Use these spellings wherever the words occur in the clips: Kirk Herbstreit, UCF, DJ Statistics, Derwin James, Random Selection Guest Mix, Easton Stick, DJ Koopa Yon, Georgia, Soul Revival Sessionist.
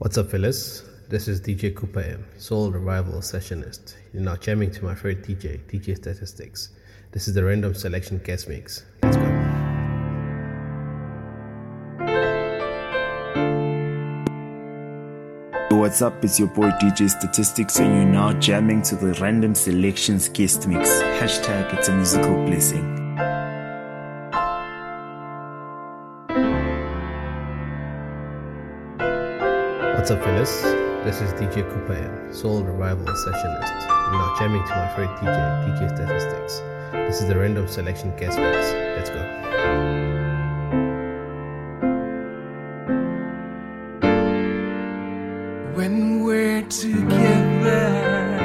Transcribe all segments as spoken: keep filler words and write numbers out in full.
What's up, fellas? This is D J Koopa Yon, Soul Revival Sessionist. You're now jamming to my favorite D J, D J Statistics. This is the Random Selection Guest Mix. Let's go. What's up? It's your boy D J Statistics, and you're now jamming to the Random Selections Guest Mix. Hashtag it's a musical blessing. What's up, fellas? This is D J Koopa Yon, Soul Revival Sessionist. I'm now jamming to my favorite D J, D J Statistics. This is the Random Selection Guest Mix. Let's go. When we're together,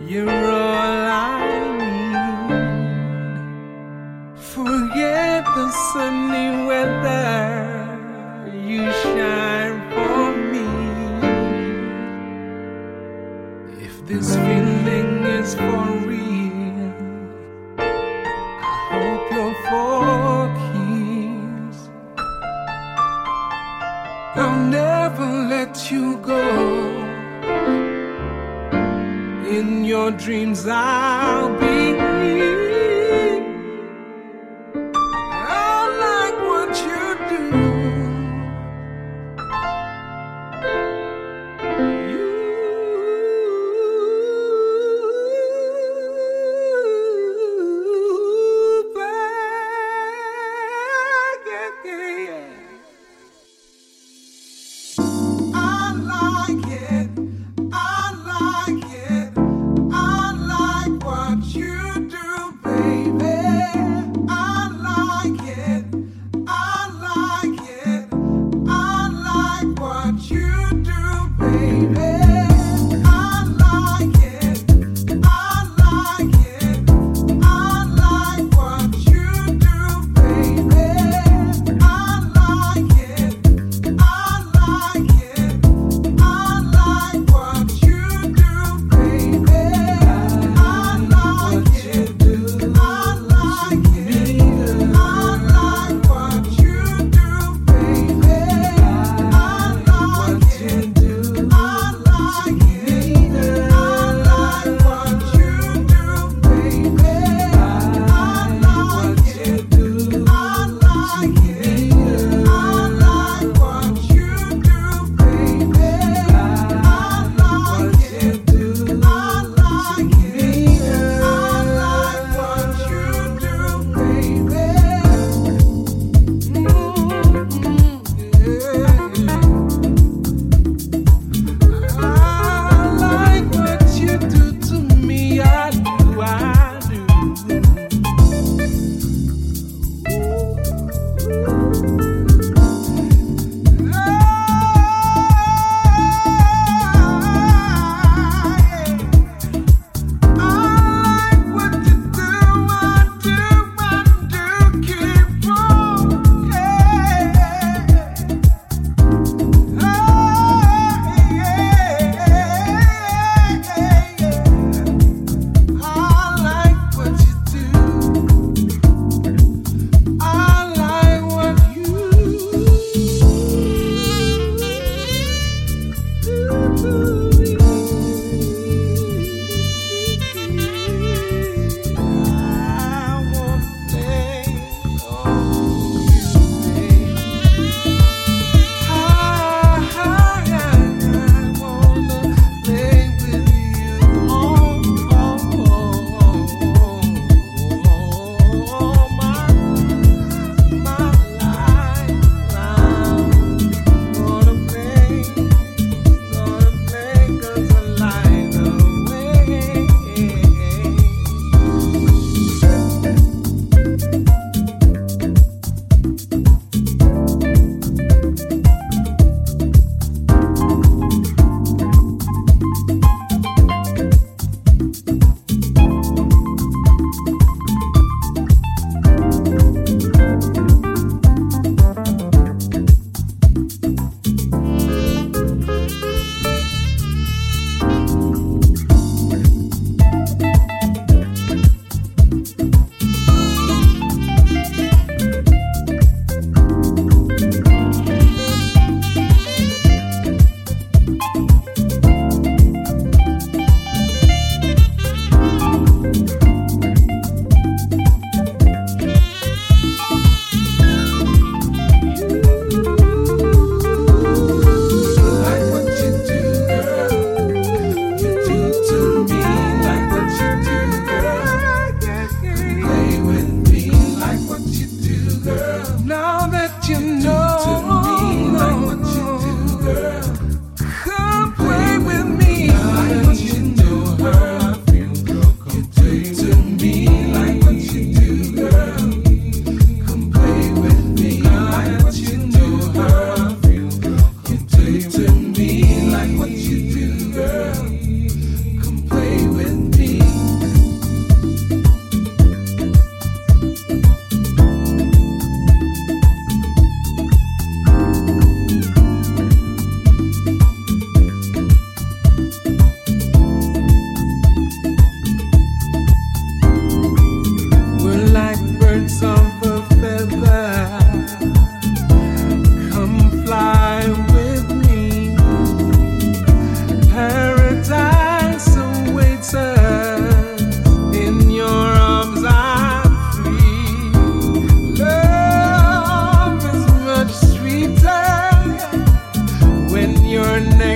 you're all I need. Forget the sunny weather. You shine for me. If this feeling is for real, I hope you're for keys. I'll never let you go. In your dreams I'll be here. I like what you do.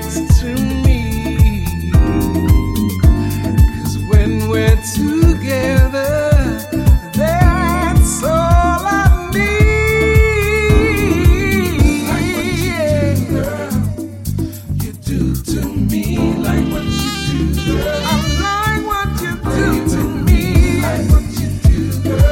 next to me. 'Cause when we're together, that's all I need. Like what you do, girl, you do to me. Like what you do, girl, I like what you do to me. Like what you do, girl, you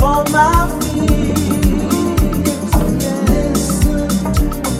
All my fears, yeah. Listen to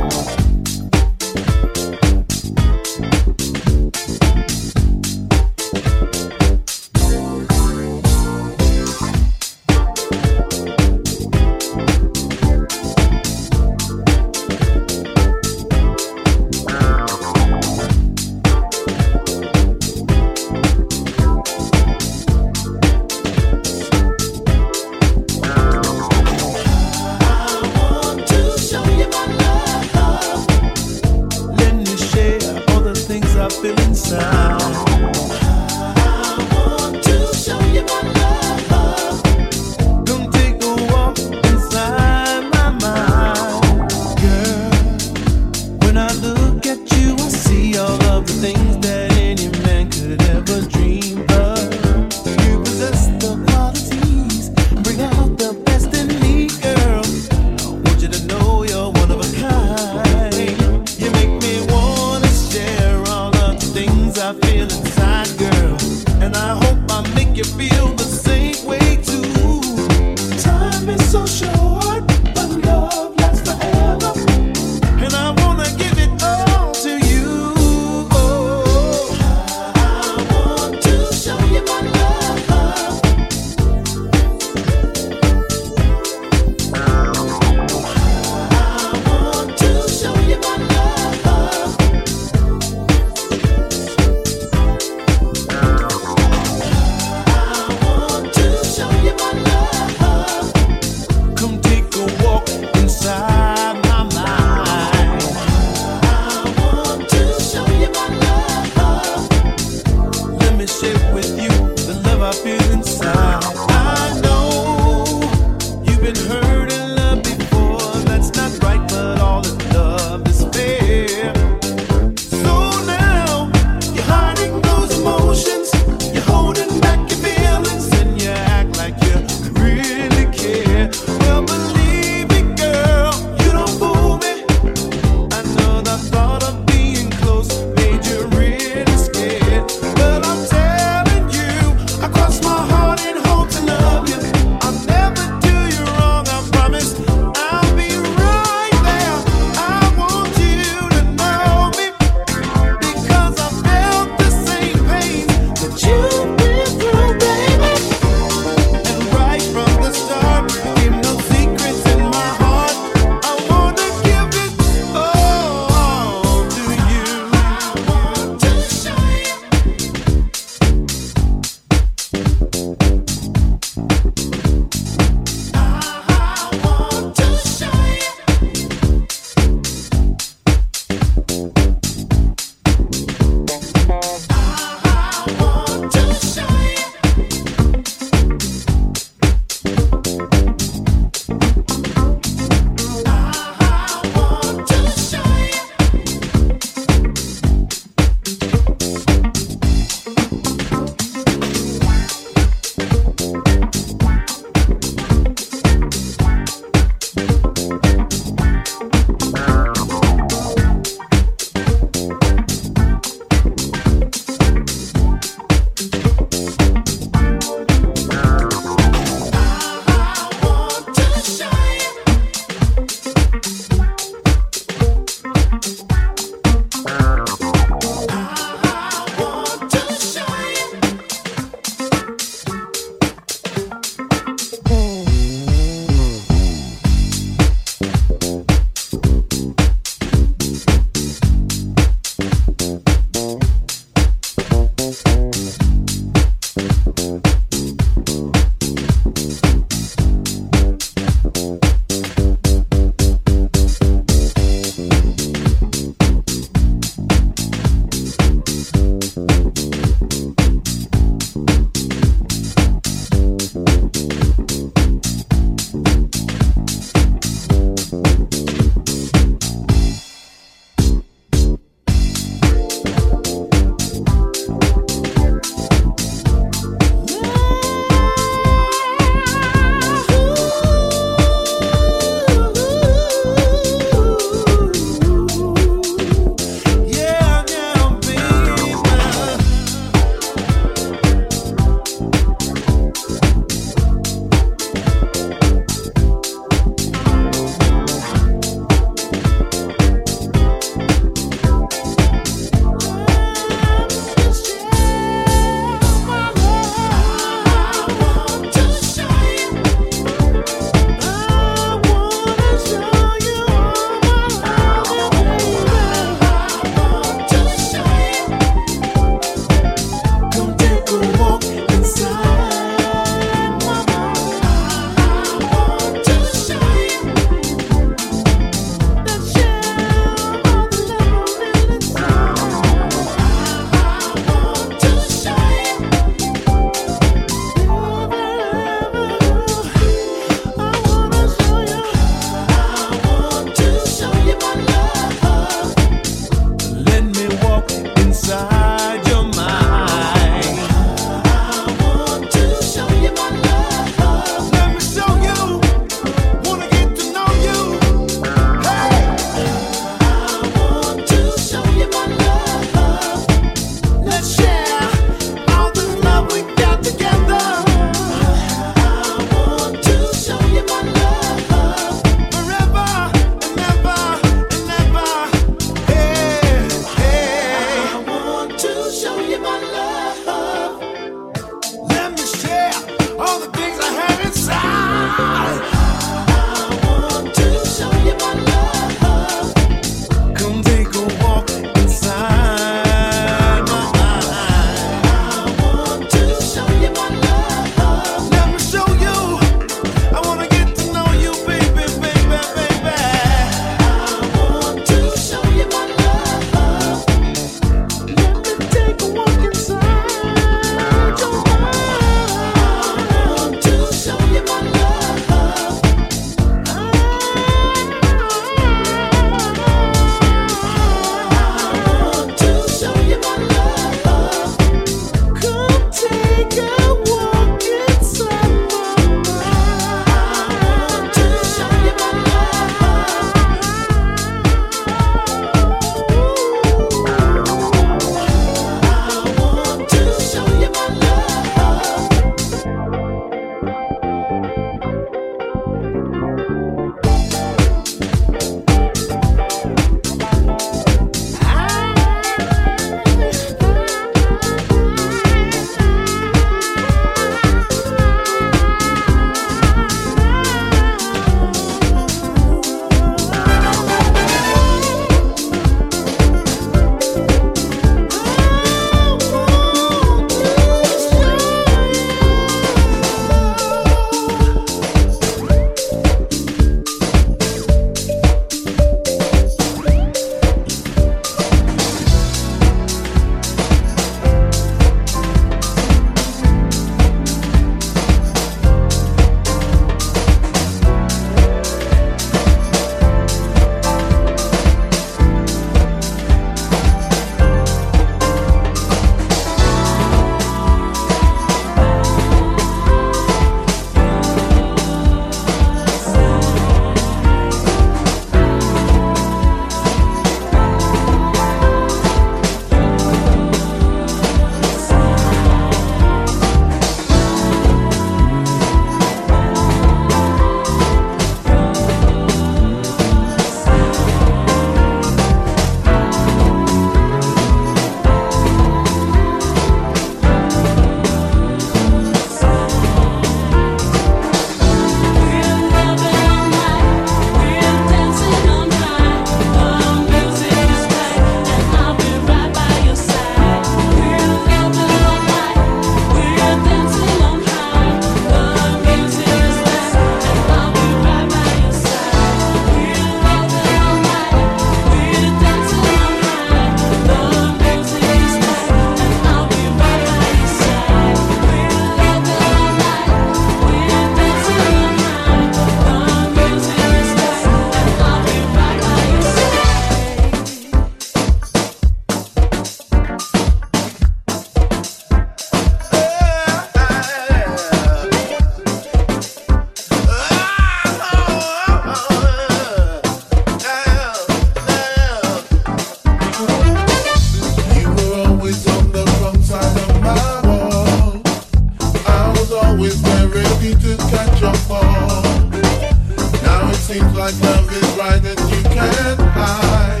seems like love is right that you can't hide.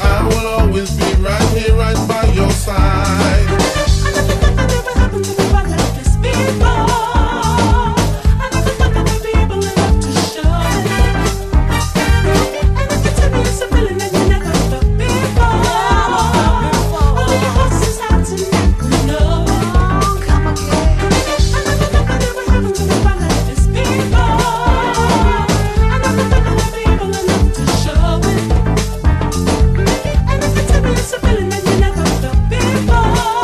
I will always be right here, right by your side. I never, never, never, never, never, never, never left this before. I never thought that I'd be able enough to show it. And I can tell you it's a feeling that you never felt before. All your hearts is out tonight, you know. Come again. I never thought that it would happen to me, I left this before. I never thought that I'd be able enough to show it. And I can tell you it's a feeling that you never felt before.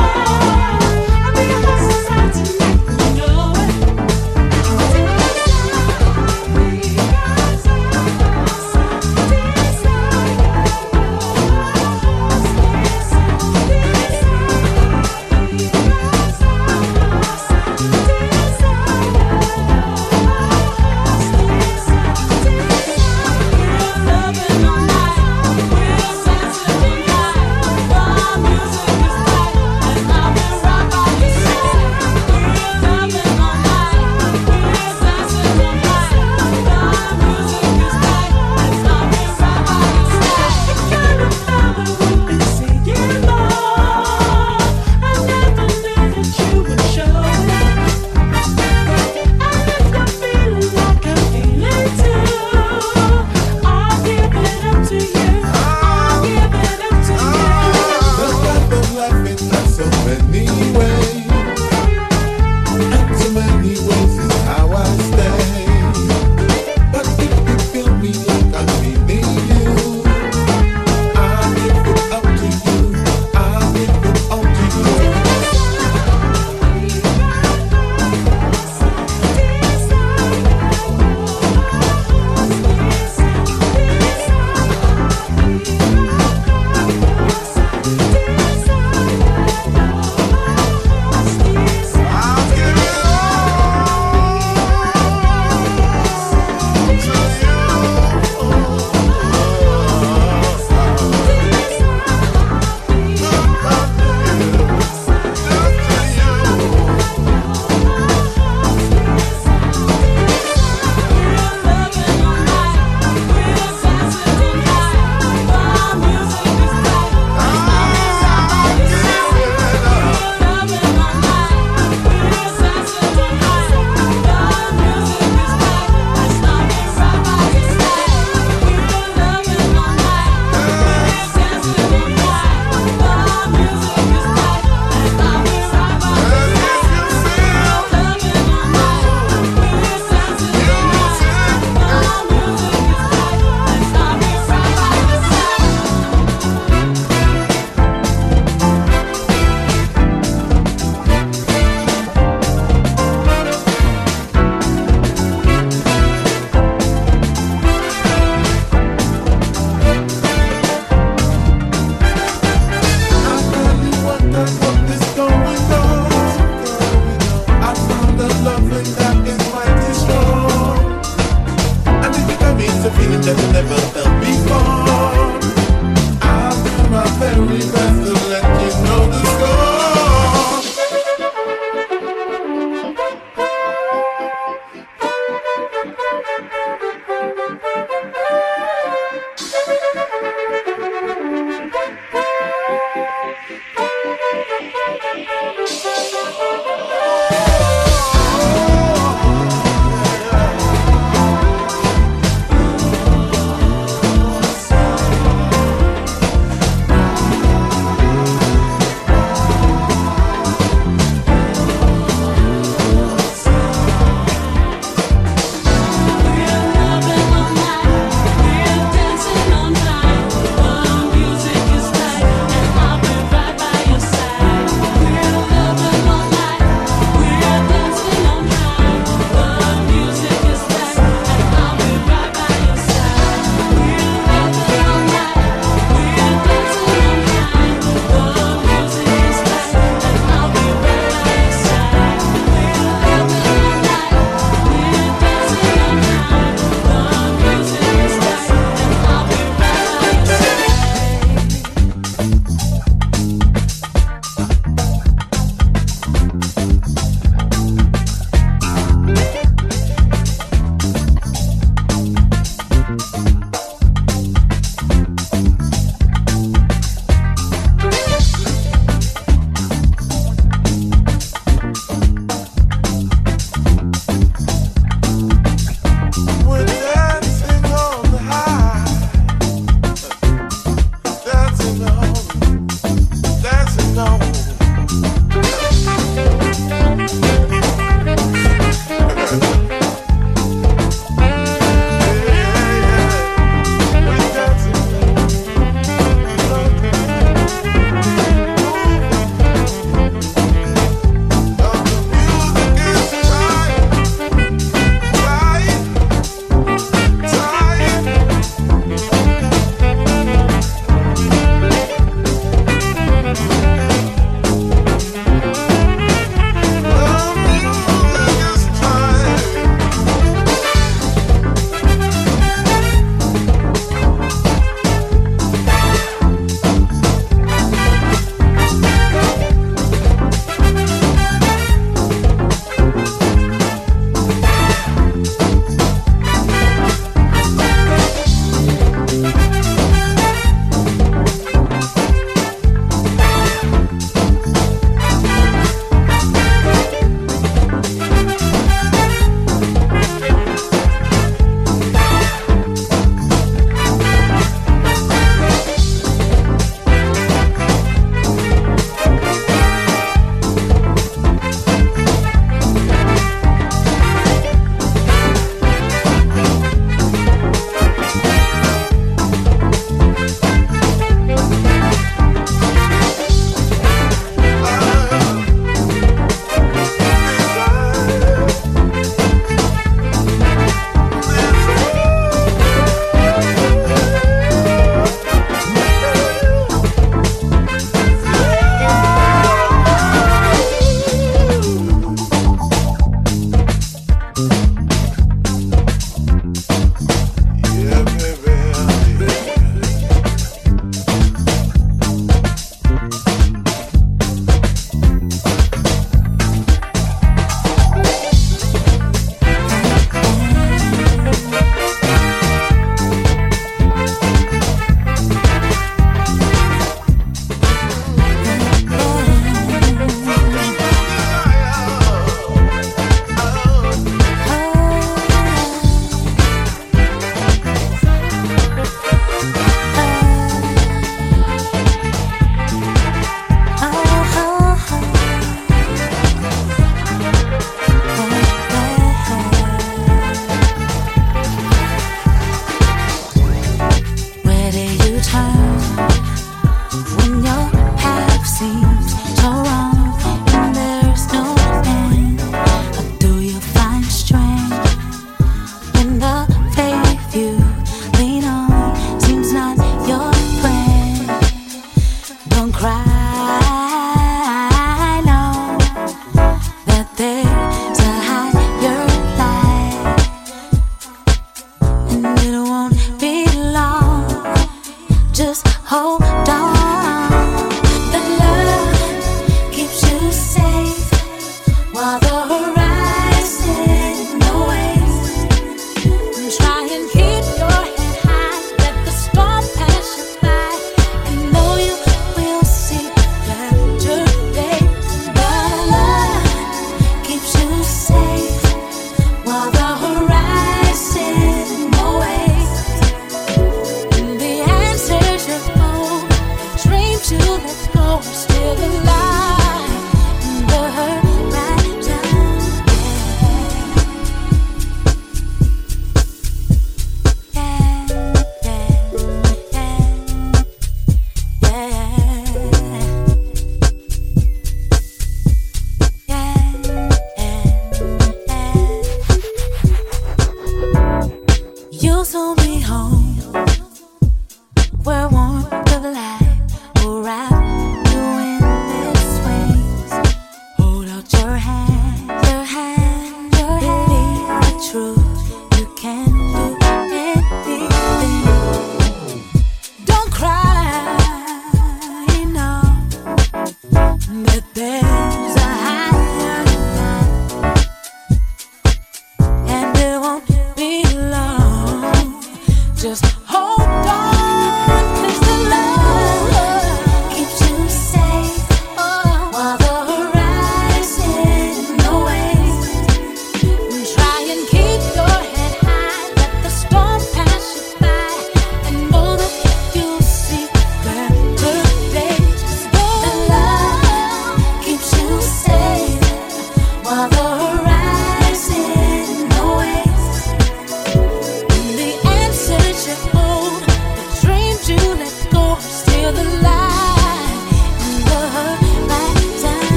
It's all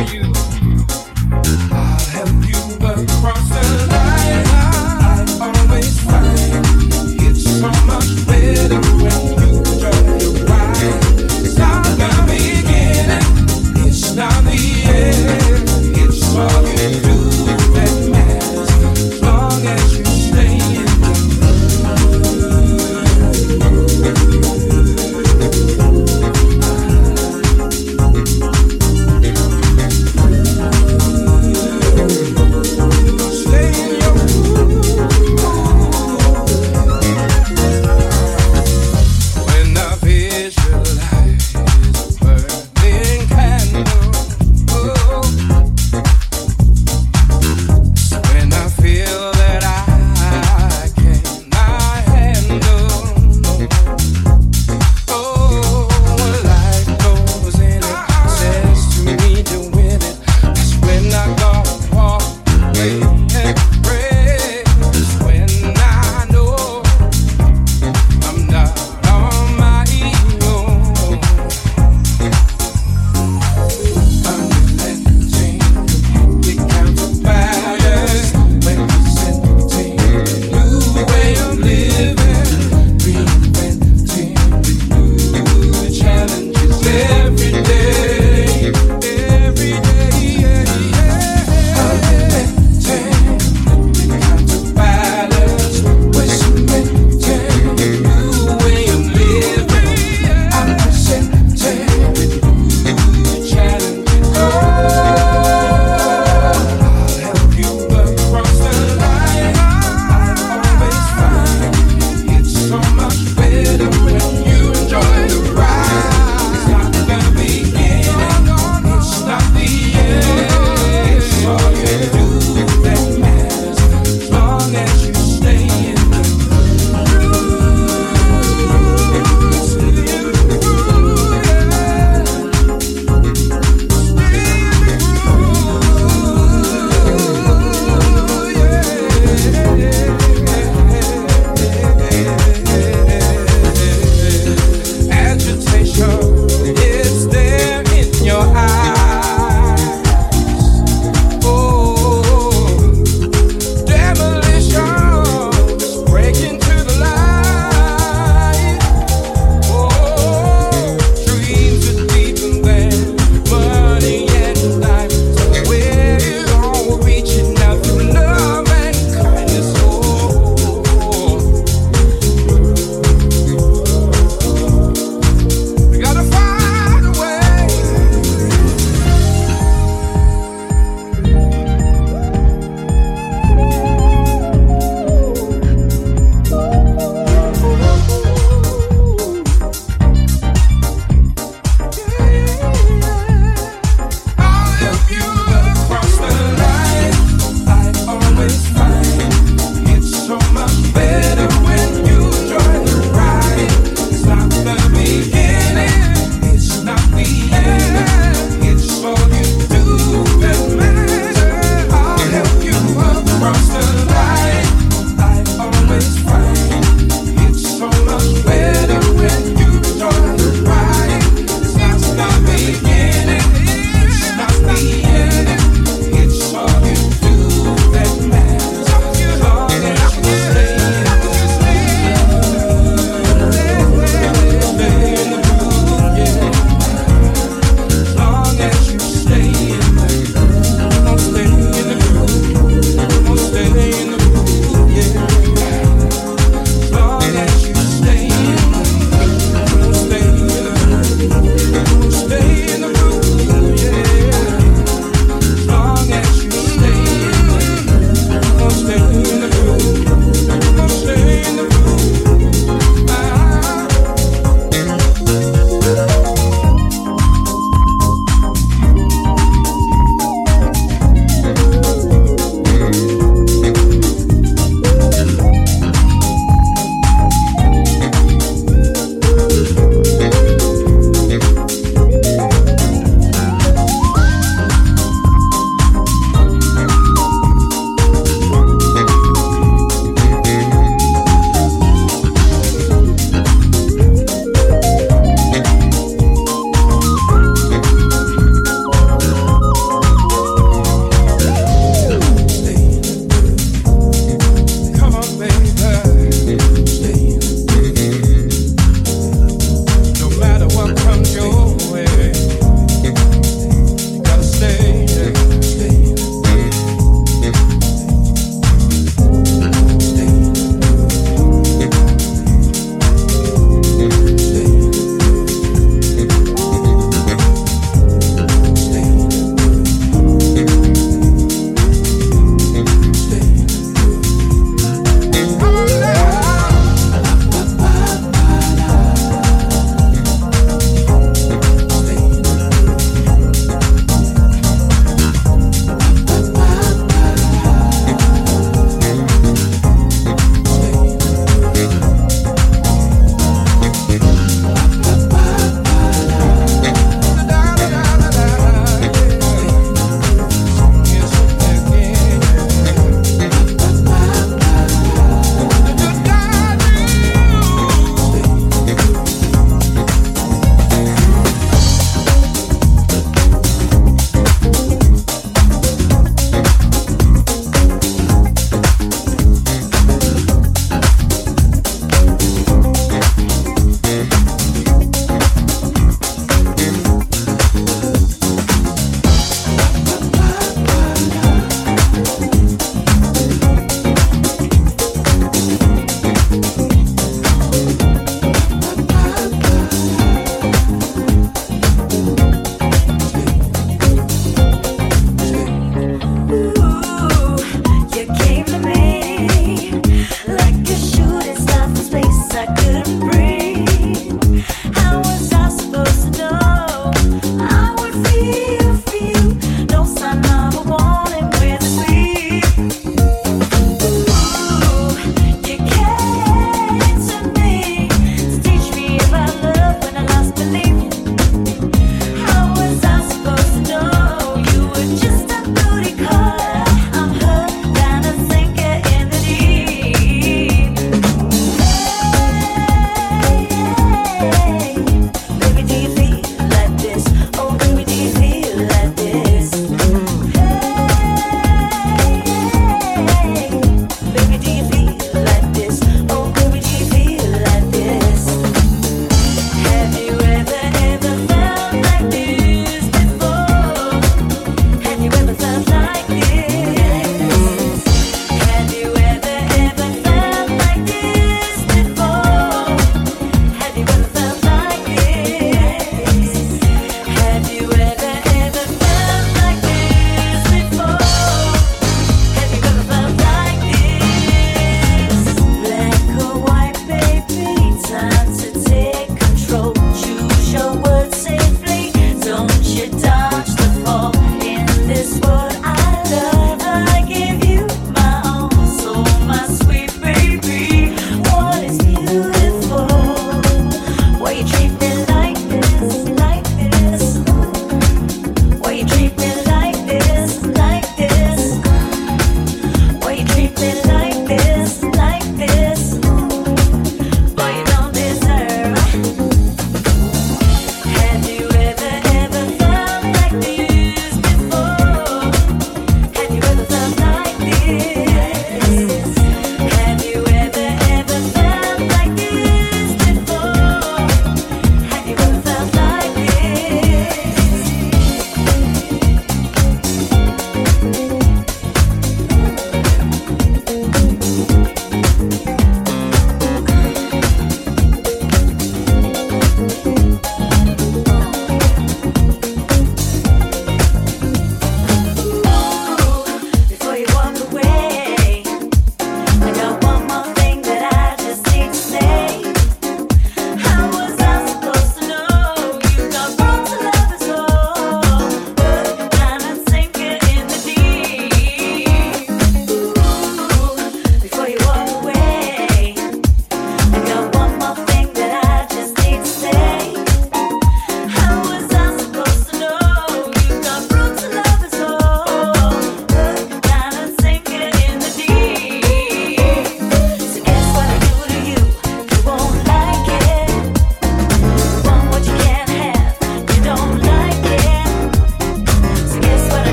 you do, that matters. As long as you stay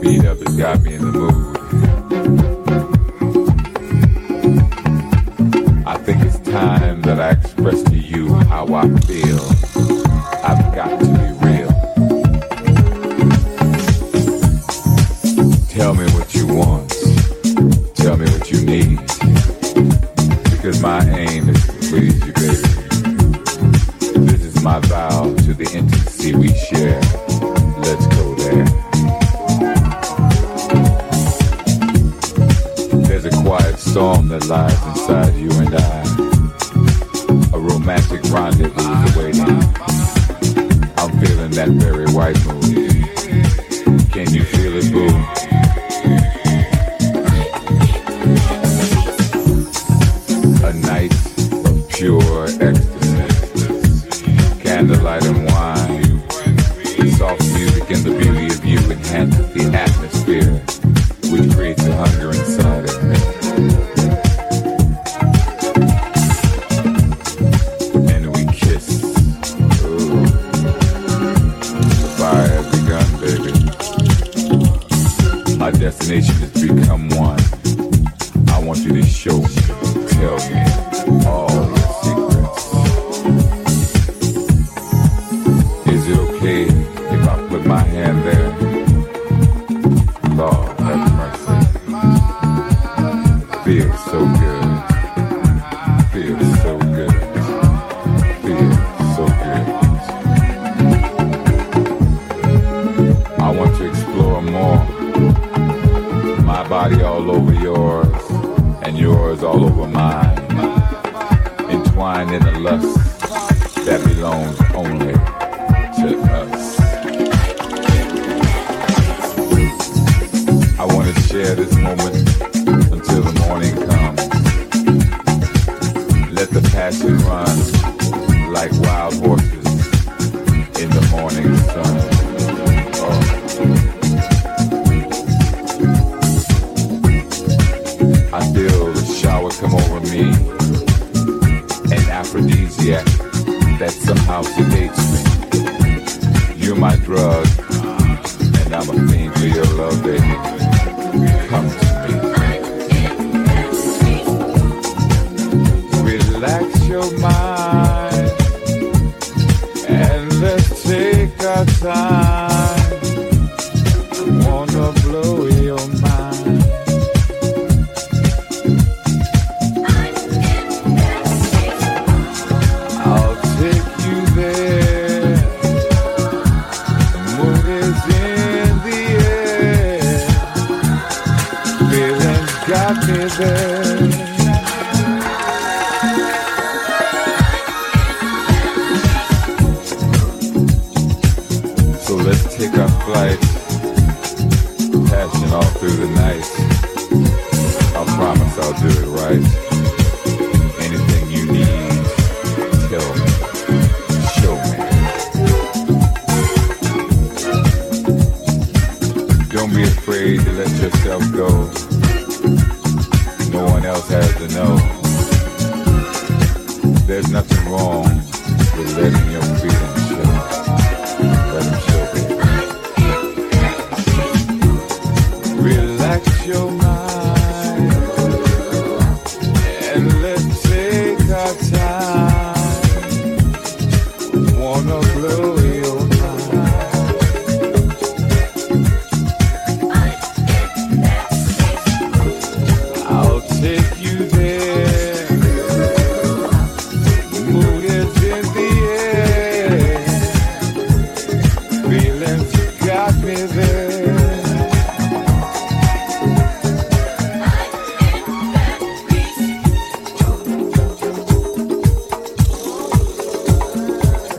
beat up has got me in the mood. I think it's time that I express to you how I feel. I've got to be real. Tell me what you want. Tell me what you need. Because my aim is to please you, baby. This is my vow to the intimacy we share. Let's go there. There's a quiet storm that lies inside you and I. A romantic rendezvous is awaiting. I'm feeling that very white mood. Can you feel it, boo? Pure ecstasy, candlelight and wine, soft music and the beauty of you enhances the atmosphere, which creates a hunger inside of me. And we kiss. Ooh. The fire has begun, baby. Our destination has become one. I want you to show me, tell me all.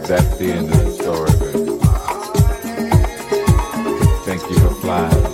That's the end of the story, baby. Thank you for flying.